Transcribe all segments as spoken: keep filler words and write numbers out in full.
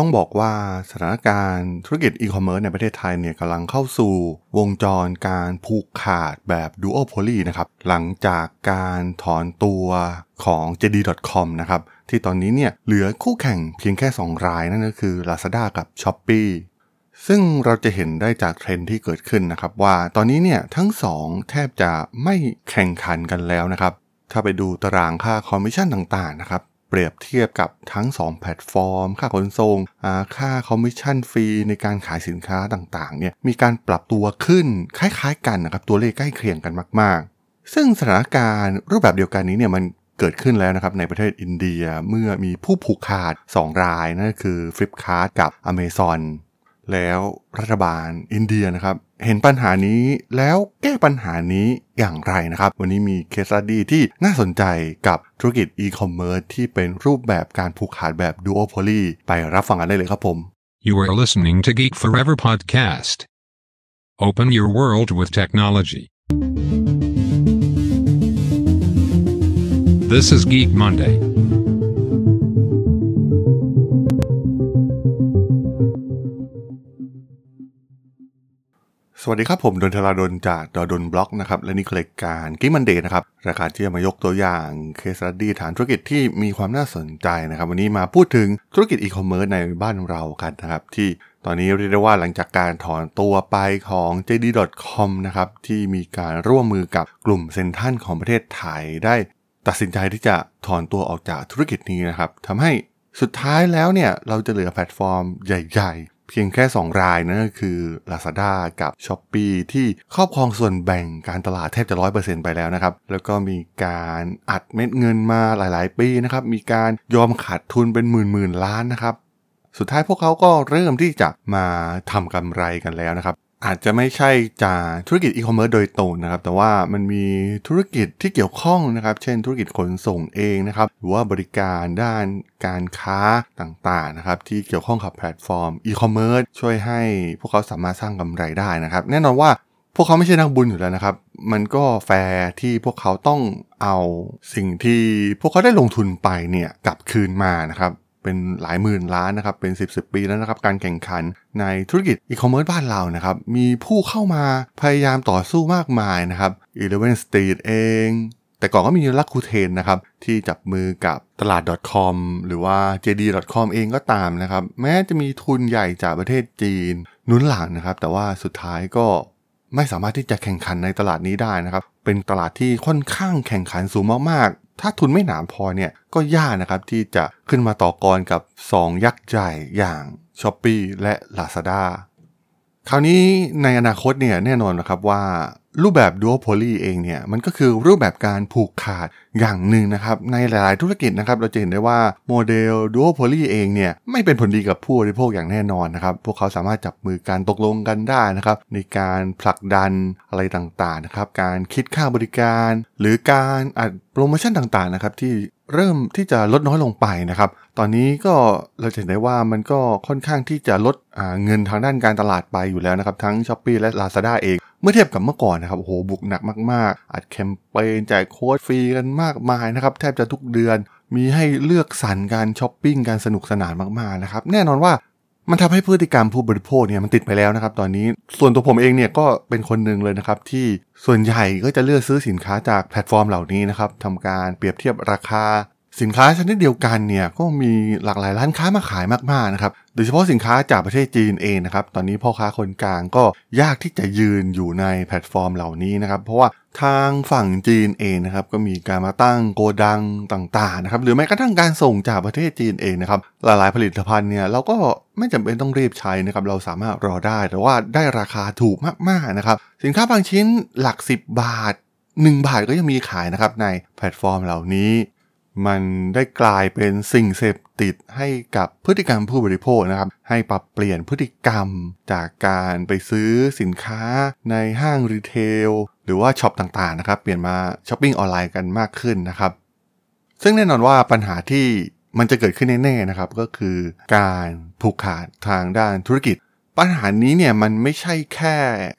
ต้องบอกว่าสถานการณ์ธุรกิจอีคอมเมิร์ซในประเทศไทยเนี่ยกำลังเข้าสู่วงจรการผูกขาดแบบดูโอโพลีนะครับหลังจากการถอนตัวของ เจ ดี ดอท คอม นะครับที่ตอนนี้เนี่ยเหลือคู่แข่งเพียงแค่สองรายนั่นก็คือ Lazada กับ Shopee ซึ่งเราจะเห็นได้จากเทรนด์ที่เกิดขึ้นนะครับว่าตอนนี้เนี่ยทั้งสองแทบจะไม่แข่งขันกันแล้วนะครับถ้าไปดูตารางค่าคอมมิชชั่นต่างๆนะครับเปรียบเทียบกับทั้งสองแพลตฟอร์มค่าขนส่งค่าคอมมิชชั่นฟรีในการขายสินค้าต่างๆเนี่ยมีการปรับตัวขึ้นคล้ายๆกันนะครับตัวเลขใกล้เคียงกันมากๆซึ่งสถานการณ์รูปแบบเดียวกันนี้เนี่ยมันเกิดขึ้นแล้วนะครับในประเทศอินเดียเมื่อมีผู้ผูกขาดสองรายนั่นคือ Flipkart กับ Amazon แล้วรัฐบาลอินเดียนะครับเห็นปัญหานี้แล้วแก้ปัญหานี้อย่างไรนะครับวันนี้มีเคสสตั๊ดดี้ที่น่าสนใจกับธุรกิจอีคอมเมิร์ซที่เป็นรูปแบบการผูกขาดแบบดูโอโพลีไปรับฟังกันได้เลยครับผม You are listening to Geek Forever Podcast. Open your world with technology. This is Geek Monday.สวัสดีครับผมดนทราดลจากดนบล็อกนะครับและนี่คือรายการ Geek Monday นะครับรายการที่จะมายกตัวอย่างเคสสตั๊ดดี้ฐานธุรกิจที่มีความน่าสนใจนะครับวันนี้มาพูดถึงธุรกิจอีคอมเมิร์ซในบ้านเรากันนะครับที่ตอนนี้เรียกได้ว่าหลังจากการถอนตัวไปของ เจ ดี ดอท คอม นะครับที่มีการร่วมมือกับกลุ่มเซ็นทรัลของประเทศไทยได้ตัดสินใจที่จะถอนตัวออกจากธุรกิจนี้นะครับทำให้สุดท้ายแล้วเนี่ยเราจะเหลือแพลตฟอร์มใหญ่ๆเพียงแค่สองรายนั่นก็คือ Lazada กับ Shopee ที่ครอบครองส่วนแบ่งการตลาดแทบจะ ร้อยเปอร์เซ็นต์ ไปแล้วนะครับแล้วก็มีการอัดเม็ดเงินมาหลายๆปีนะครับมีการยอมขาดทุนเป็นหมื่นๆล้านนะครับสุดท้ายพวกเขาก็เริ่มที่จะมาทำกำไรกันแล้วนะครับอาจจะไม่ใช่จากธุรกิจอีคอมเมิร์ซโดยตรงนะครับแต่ว่ามันมีธุรกิจที่เกี่ยวข้องนะครับเช่นธุรกิจขนส่งเองนะครับหรือว่าบริการด้านการค้าต่างๆนะครับที่เกี่ยวข้องกับแพลตฟอร์มอีคอมเมิร์ซช่วยให้พวกเขาสามารถสร้างกำไรได้นะครับแน่นอนว่าพวกเขาไม่ใช่นักบุญอยู่แล้วนะครับมันก็แฟร์ที่พวกเขาต้องเอาสิ่งที่พวกเขาได้ลงทุนไปเนี่ยกลับคืนมานะครับเป็นหลายหมื่นล้านนะครับเป็นสิบ สิบปีแล้วนะครับการแข่งขันในธุรกิจอีคอมเมิร์ซบ้านเรานะครับมีผู้เข้ามาพยายามต่อสู้มากมายนะครับสิบเอ็ด Street เองแต่ก่อนก็มีลักคูเทนนะครับที่จับมือกับตลาด .com หรือว่า เจ ดี ดอท คอม เองก็ตามนะครับแม้จะมีทุนใหญ่จากประเทศจีนหนุนหลังนะครับแต่ว่าสุดท้ายก็ไม่สามารถที่จะแข่งขันในตลาดนี้ได้นะครับเป็นตลาดที่ค่อนข้างแข่งขันสูงมากๆถ้าทุนไม่หนามพอเนี่ยก็ยากนะครับที่จะขึ้นมาต่อกรกับสองยักษ์ใหญ่อย่าง Shopee และ Lazada คราวนี้ในอนาคตเนี่ยแน่นอนนะครับว่ารูปแบบ Duopoly เองเนี่ยมันก็คือรูปแบบการผูกขาดอย่างหนึ่งนะครับในหลายๆธุรกิจนะครับเราจะเห็นได้ว่าโมเดล Duopoly เองเนี่ยไม่เป็นผลดีกับผู้บริโภคอย่างแน่นอนนะครับพวกเขาสามารถจับมือการตกลงกันได้นะครับในการผลักดันอะไรต่างๆนะครับการคิดค่าบริการหรือการอัดโปรโมชั่นต่างๆนะครับที่เริ่มที่จะลดน้อยลงไปนะครับตอนนี้ก็เราจะเห็นได้ว่ามันก็ค่อนข้างที่จะลดเงินทางด้านการตลาดไปอยู่แล้วนะครับทั้ง Shopee และ Lazada เองเมื่อเทียบกับเมื่อก่อนนะครับโอ้โหบุกหนักมากๆอัดแคมเปญแจกโค้ดฟรีกันมากมายนะครับแทบจะทุกเดือนมีให้เลือกสรรการช้อปปิ้งการสนุกสนานมากๆนะครับแน่นอนว่ามันทำให้พฤติกรรมผู้บริโภคเนี่ยมันติดไปแล้วนะครับตอนนี้ส่วนตัวผมเองเนี่ยก็เป็นคนหนึ่งเลยนะครับที่ส่วนใหญ่ก็จะเลือกซื้อสินค้าจากแพลตฟอร์มเหล่านี้นะครับทำการเปรียบเทียบราคาสินค้าชนิดเดียวกันเนี่ยก็มีหลากหลายร้านค้ามาขายมากๆนะครับโดยเฉพาะสินค้าจากประเทศจีนเองนะครับตอนนี้พ่อค้าคนกลางก็ยากที่จะยืนอยู่ในแพลตฟอร์มเหล่านี้นะครับเพราะว่าทางฝั่งจีนเองนะครับก็มีการมาตั้งโกดังต่างๆนะครับหรือแม้กระทั่งการส่งจากประเทศจีนเองนะครับหลายๆผลิตภัณฑ์เนี่ยเราก็ไม่จำเป็นต้องรีบใช้นะครับเราสามารถรอได้แต่ว่าได้ราคาถูกมากๆนะครับสินค้าบางชิ้นหลักสิบบาทหนึ่งบาทก็ยังมีขายนะครับในแพลตฟอร์มเหล่านี้มันได้กลายเป็นสิ่งเสพติดให้กับพฤติกรรมผู้บริโภคนะครับให้ปรับเปลี่ยนพฤติกรรมจากการไปซื้อสินค้าในห้างรีเทลหรือว่าช็อปต่างๆนะครับเปลี่ยนมาช้อปปิ้งออนไลน์กันมากขึ้นนะครับซึ่งแน่นอนว่าปัญหาที่มันจะเกิดขึ้นแน่ๆนะครับก็คือการผูกขาดทางด้านธุรกิจปัญหานี้เนี่ยมันไม่ใช่แค่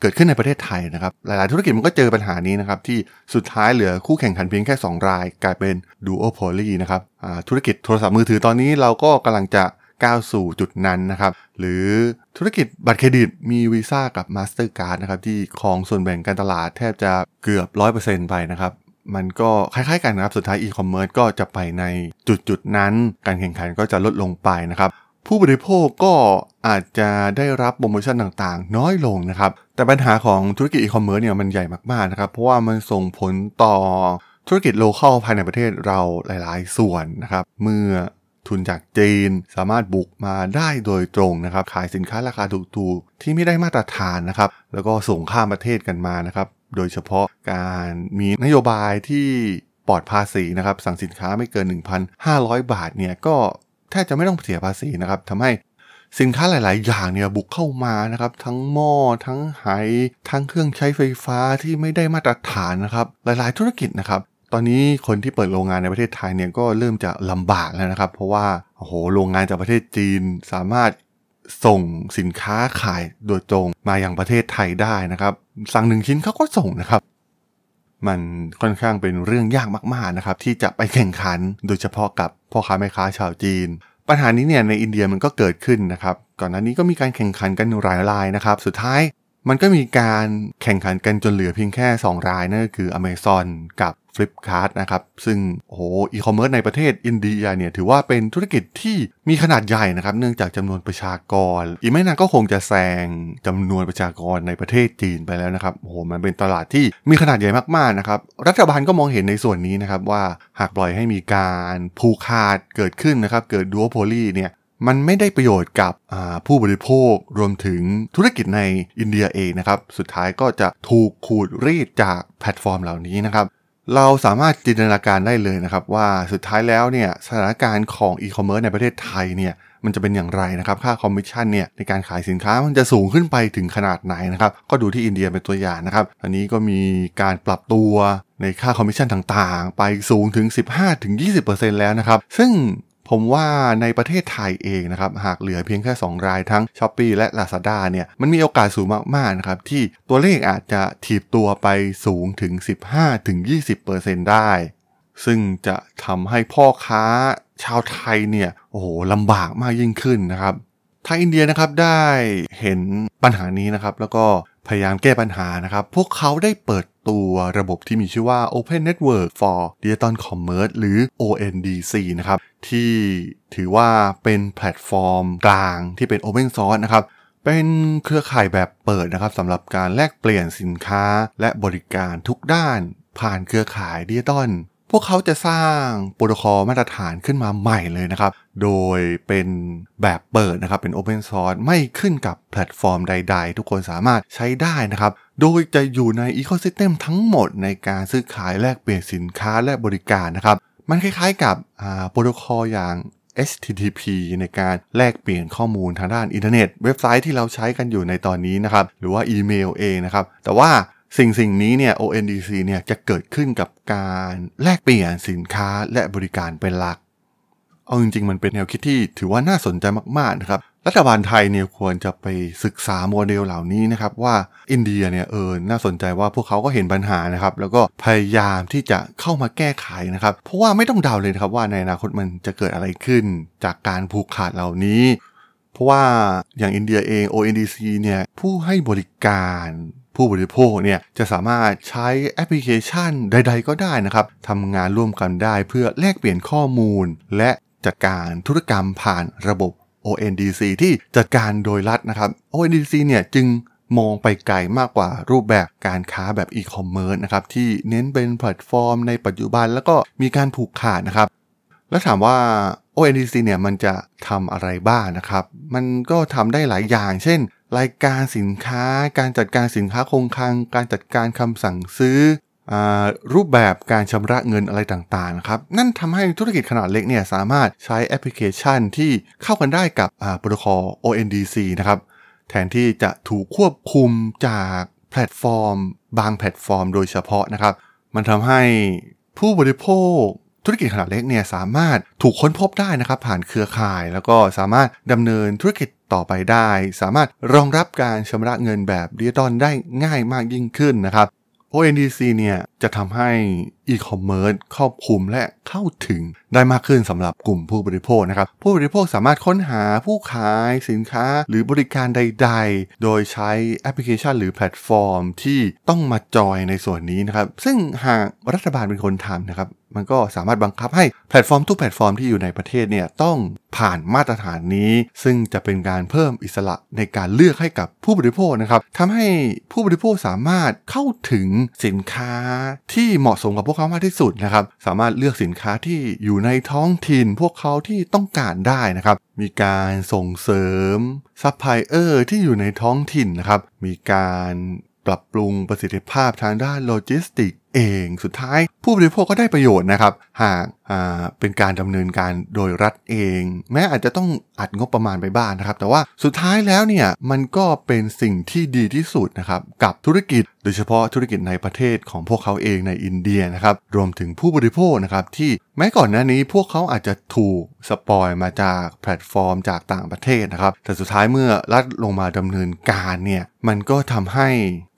เกิดขึ้นในประเทศไทยนะครับหลายๆธุรกิจมันก็เจอปัญหานี้นะครับที่สุดท้ายเหลือคู่แข่งขันเพียงแค่สองรายกลายเป็นดูโอโพลีนะครับธุรกิจโทรศัพท์มือถือตอนนี้เราก็กำลังจะ ก้าวสู่จุดนั้นนะครับหรือธุรกิจบัตรเครดิตมีวีซ่ากับมาสเตอร์การ์ดนะครับที่ครองส่วนแบ่งการตลาดแทบจะเกือบ ร้อยเปอร์เซ็นต์ ไปนะครับมันก็คล้ายๆกันนะครับสุดท้ายอีคอมเมิร์ซก็จะไปในจุดๆนั้นการแข่งขันก็จะลดลงไปนะครับผู้บริโภคก็อาจจะได้รับโปรโมชั่นต่างๆน้อยลงนะครับแต่ปัญหาของธุรกิจอีคอมเมิร์ซเนี่ยมันใหญ่มากๆนะครับเพราะว่ามันส่งผลต่อธุรกิจโลเคอลภายในประเทศเราหลายๆส่วนนะครับเมื่อทุนจากจีนสามารถบุกมาได้โดยตรงนะครับขายสินค้าราคาถูกๆที่ไม่ได้มาตรฐานนะครับแล้วก็ส่งข้ามประเทศกันมานะครับโดยเฉพาะการมีนโยบายที่ปลอดภาษีนะครับสั่งสินค้าไม่เกิน หนึ่งพันห้าร้อย บาทเนี่ยก็แทบจะไม่ต้องเสียภาษีนะครับทำให้สินค้าหลายๆอย่างเนี่ยบุกเข้ามานะครับทั้งหม้อทั้งไหทั้งเครื่องใช้ไฟฟ้าที่ไม่ได้มาตรฐานนะครับหลายๆธุรกิจนะครับตอนนี้คนที่เปิดโรงงานในประเทศไทยเนี่ยก็เริ่มจะลำบากแล้วนะครับเพราะว่าโอ้โหโรงงานจากประเทศจีนสามารถส่งสินค้าขายโดยตรงมาอย่างประเทศไทยได้นะครับสั่งหนึ่งชิ้นเขาก็ส่งนะครับมันค่อนข้างเป็นเรื่องยากมากๆนะครับที่จะไปแข่งขันโดยเฉพาะกับพ่อค้าแม่ค้าชาวจีนปัญหานี้เนี่ยในอินเดียมันก็เกิดขึ้นนะครับก่อนหน้านี้ก็มีการแข่งขันกันหลายรายนะครับสุดท้ายมันก็มีการแข่งขันกันจนเหลือเพียงแค่สองรายนั่นก็คือ Amazon กับ Flipkart นะครับซึ่งโอ้โหอีคอมเมิร์ซในประเทศอินเดียเนี่ยถือว่าเป็นธุรกิจที่มีขนาดใหญ่นะครับเนื่องจากจำนวนประชากรอีกไม่นานก็คงจะแซงจำนวนประชากรในประเทศจีนไปแล้วนะครับโอ้โหมันเป็นตลาดที่มีขนาดใหญ่มากๆนะครับรัฐบาลก็มองเห็นในส่วนนี้นะครับว่าหากปล่อยให้มีการผูกขาดเกิดขึ้นนะครับเกิดดูโอโพลีเนี่ยมันไม่ได้ประโยชน์กับผู้บริโภครวมถึงธุรกิจในอินเดียเองนะครับสุดท้ายก็จะถูกขูดรีดจากแพลตฟอร์มเหล่านี้นะครับเราสามารถจินตนาการได้เลยนะครับว่าสุดท้ายแล้วเนี่ยสถานการณ์ของอีคอมเมิร์ซในประเทศไทยเนี่ยมันจะเป็นอย่างไรนะครับค่าคอมมิชชั่นเนี่ยในการขายสินค้ามันจะสูงขึ้นไปถึงขนาดไหนนะครับก็ดูที่อินเดียเป็นตัวอย่างนะครับอันนี้ก็มีการปรับตัวในค่าคอมมิชชั่นต่างๆไปสูงถึง สิบห้าถึงยี่สิบเปอร์เซ็นต์ แล้วนะครับซึ่งผมว่าในประเทศไทยเองนะครับหากเหลือเพียงแค่สองรายทั้ง Shopee และ Lazada เนี่ยมันมีโอกาสสูงมากๆนะครับที่ตัวเลขอาจจะถีบตัวไปสูงถึง สิบห้าถึงยี่สิบเปอร์เซ็นต์ ได้ซึ่งจะทำให้พ่อค้าชาวไทยเนี่ยโอ้โหลำบากมากยิ่งขึ้นนะครับทางอินเดียนะครับได้เห็นปัญหานี้นะครับแล้วก็พยายามแก้ปัญหานะครับพวกเขาได้เปิดตัวระบบที่มีชื่อว่า Open Network for Digital Commerce หรือ โอ เอ็น ดี ซี นะครับที่ถือว่าเป็นแพลตฟอร์มกลางที่เป็น Open Source นะครับเป็นเครือข่ายแบบเปิดนะครับสำหรับการแลกเปลี่ยนสินค้าและบริการทุกด้านผ่านเครือข่ายดิจิตอลพวกเขาจะสร้างโปรโตคอลมาตรฐานขึ้นมาใหม่เลยนะครับโดยเป็นแบบเปิดนะครับเป็น Open Source ไม่ขึ้นกับแพลตฟอร์มใดๆทุกคนสามารถใช้ได้นะครับโดยจะอยู่ใน Ecosystem ทั้งหมดในการซื้อขายแลกเปลี่ยนสินค้าและบริการนะครับมันคล้ายๆกับโปรโตคอลอย่าง เอช ที ที พี ในการแลกเปลี่ยนข้อมูลทางด้านอินเทอร์เน็ตเว็บไซต์ที่เราใช้กันอยู่ในตอนนี้นะครับหรือว่าอีเมลเองนะครับแต่ว่าสิ่งสิ่งนี้เนี่ย โอ เอ็น ดี ซี เนี่ยจะเกิดขึ้นกับการแลกเปลี่ยนสินค้าและบริการเป็นหลักเอาจริงๆมันเป็นแนวคิดที่ถือว่าน่าสนใจมากๆนะครับรัฐบาลไทยเนี่ยควรจะไปศึกษาโมเดลเหล่านี้นะครับว่าอินเดียเนี่ยเออน่าสนใจว่าพวกเขาก็เห็นปัญหานะครับแล้วก็พยายามที่จะเข้ามาแก้ไขนะครับเพราะว่าไม่ต้องเดาเลยนะครับว่าในอนาคตมันจะเกิดอะไรขึ้นจากการผูกขาดเหล่านี้เพราะว่าอย่างอินเดียเอง โอ เอ็น ดี ซี เนี่ยผู้ให้บริการผู้บริโภคเนี่ยจะสามารถใช้แอปพลิเคชันใดๆก็ได้นะครับทำงานร่วมกันได้เพื่อแลกเปลี่ยนข้อมูลและจัดการธุรกรรมผ่านระบบ โอ เอ็น ดี ซี ที่จัดการโดยรัฐนะครับ โอ เอ็น ดี ซี เนี่ยจึงมองไปไกลมากกว่ารูปแบบการค้าแบบอีคอมเมิร์ซนะครับที่เน้นเป็นแพลตฟอร์มในปัจจุบันแล้วก็มีการผูกขาดนะครับแล้วถามว่า โอ เอ็น ดี ซี เนี่ยมันจะทำอะไรบ้างนะครับมันก็ทำได้หลายอย่างเช่นรายการสินค้าการจัดการสินค้าคงคลังการจัดการคำสั่งซื้อรูปแบบการชำระเงินอะไรต่างๆนะครับนั่นทำให้ธุรกิจขนาดเล็กเนี่ยสามารถใช้แอปพลิเคชันที่เข้ากันได้กับโปรโตคอล โอ เอ็น ดี ซี นะครับแทนที่จะถูกควบคุมจากแพลตฟอร์มบางแพลตฟอร์มโดยเฉพาะนะครับมันทำให้ผู้บริโภคธุรกิจขนาดเล็กเนี่ยสามารถถูกค้นพบได้นะครับผ่านเครือข่ายแล้วก็สามารถดำเนินธุรกิจต่อไปได้สามารถรองรับการชำระเงินแบบดิจิตอลได้ง่ายมากยิ่งขึ้นนะครับ โอ เอ็น ดี ซี เนี่ยจะทำให้ e-commerce ครอบคลุมและเข้าถึงได้มากขึ้นสำหรับกลุ่มผู้บริโภคนะครับผู้บริโภคสามารถค้นหาผู้ขายสินค้าหรือบริการใดๆโดยใช้แอปพลิเคชันหรือแพลตฟอร์มที่ต้องมาจอยในส่วนนี้นะครับซึ่งหากรัฐบาลเป็นคนทำนะครับมันก็สามารถบังคับให้แพลตฟอร์มทุกแพลตฟอร์มที่อยู่ในประเทศเนี่ยต้องผ่านมาตรฐานนี้ซึ่งจะเป็นการเพิ่มอิสระในการเลือกให้กับผู้บริโภคนะครับทำให้ผู้บริโภคสามารถเข้าถึงสินค้าที่เหมาะสมกับพวกเขามากที่สุดนะครับสามารถเลือกสินค้าที่อยู่ในท้องถิ่นพวกเขาที่ต้องการได้นะครับมีการส่งเสริมซัพพลายเออร์ที่อยู่ในท้องถิ่นนะครับมีการปรับปรุงประสิทธิภาพทางด้านโลจิสติกเองสุดท้ายผู้บริโภคก็ได้ประโยชน์นะครับหากเป็นการดำเนินการโดยรัฐเองแม้อาจจะต้องอัดงบประมาณไปบ้างนะครับแต่ว่าสุดท้ายแล้วเนี่ยมันก็เป็นสิ่งที่ดีที่สุดนะครับกับธุรกิจโดยเฉพาะธุรกิจในประเทศของพวกเขาเองในอินเดียนะครับรวมถึงผู้บริโภคนะครับที่แม้ก่อนหน้านี้พวกเขาอาจจะถูกสปอยมาจากแพลตฟอร์มจากต่างประเทศนะครับแต่สุดท้ายเมื่อรัฐลงมาดำเนินการเนี่ยมันก็ทำให้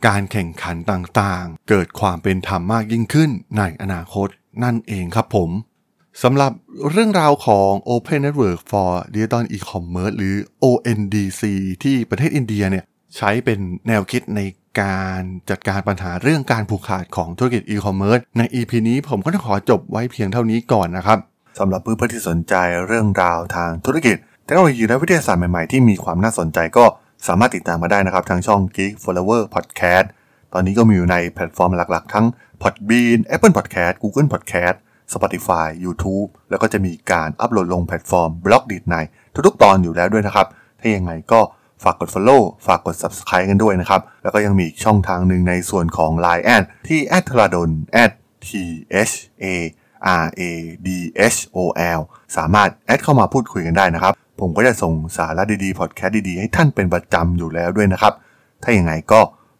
การแข่งขันต่างๆเกิดความเป็นธรรมมากยิ่งขึ้นในอนาคตนั่นเองครับผมสำหรับเรื่องราวของ Open Network for Digital E-commerce หรือ โอ เอ็น ดี ซี ที่ประเทศอินเดียเนี่ยใช้เป็นแนวคิดในการจัดการปัญหาเรื่องการผูกขาดของธุรกิจ e-commerce ใน อี พี นี้ผมก็จะขอจบไว้เพียงเท่านี้ก่อนนะครับสำหรับเพื่อนๆที่สนใจเรื่องราวทางธุรกิจเทคโนโลยีและวิทยาศาสตร์ใหม่ๆที่มีความน่าสนใจก็สามารถติดตามมาได้นะครับทางช่อง Geek Forever Podcast ตอนนี้ก็มีอยู่ในแพลตฟอร์มหลักๆทั้ง PodBean, Apple Podcast, Google Podcast, Spotify, YouTube แล้วก็จะมีการอัปโหลดลงแพลตฟอร์ม Blockdit ในทุกๆตอนอยู่แล้วด้วยนะครับถ้ายังไงก็ฝากกด follow ฝากกด subscribe กันด้วยนะครับแล้วก็ยังมีช่องทางหนึ่งในส่วนของ ไลน์ แอดที่ แอท ธาราดล แอท ที เอช เอ อาร์ เอ ดี เอช โอ แอล สามารถแอดเข้ามาพูดคุยกันได้นะครับผมก็จะส่งสาระดีๆพอดแคสต์ดีๆให้ท่านเป็นประจำอยู่แล้วด้วยนะครับถ้าอย่างไรก็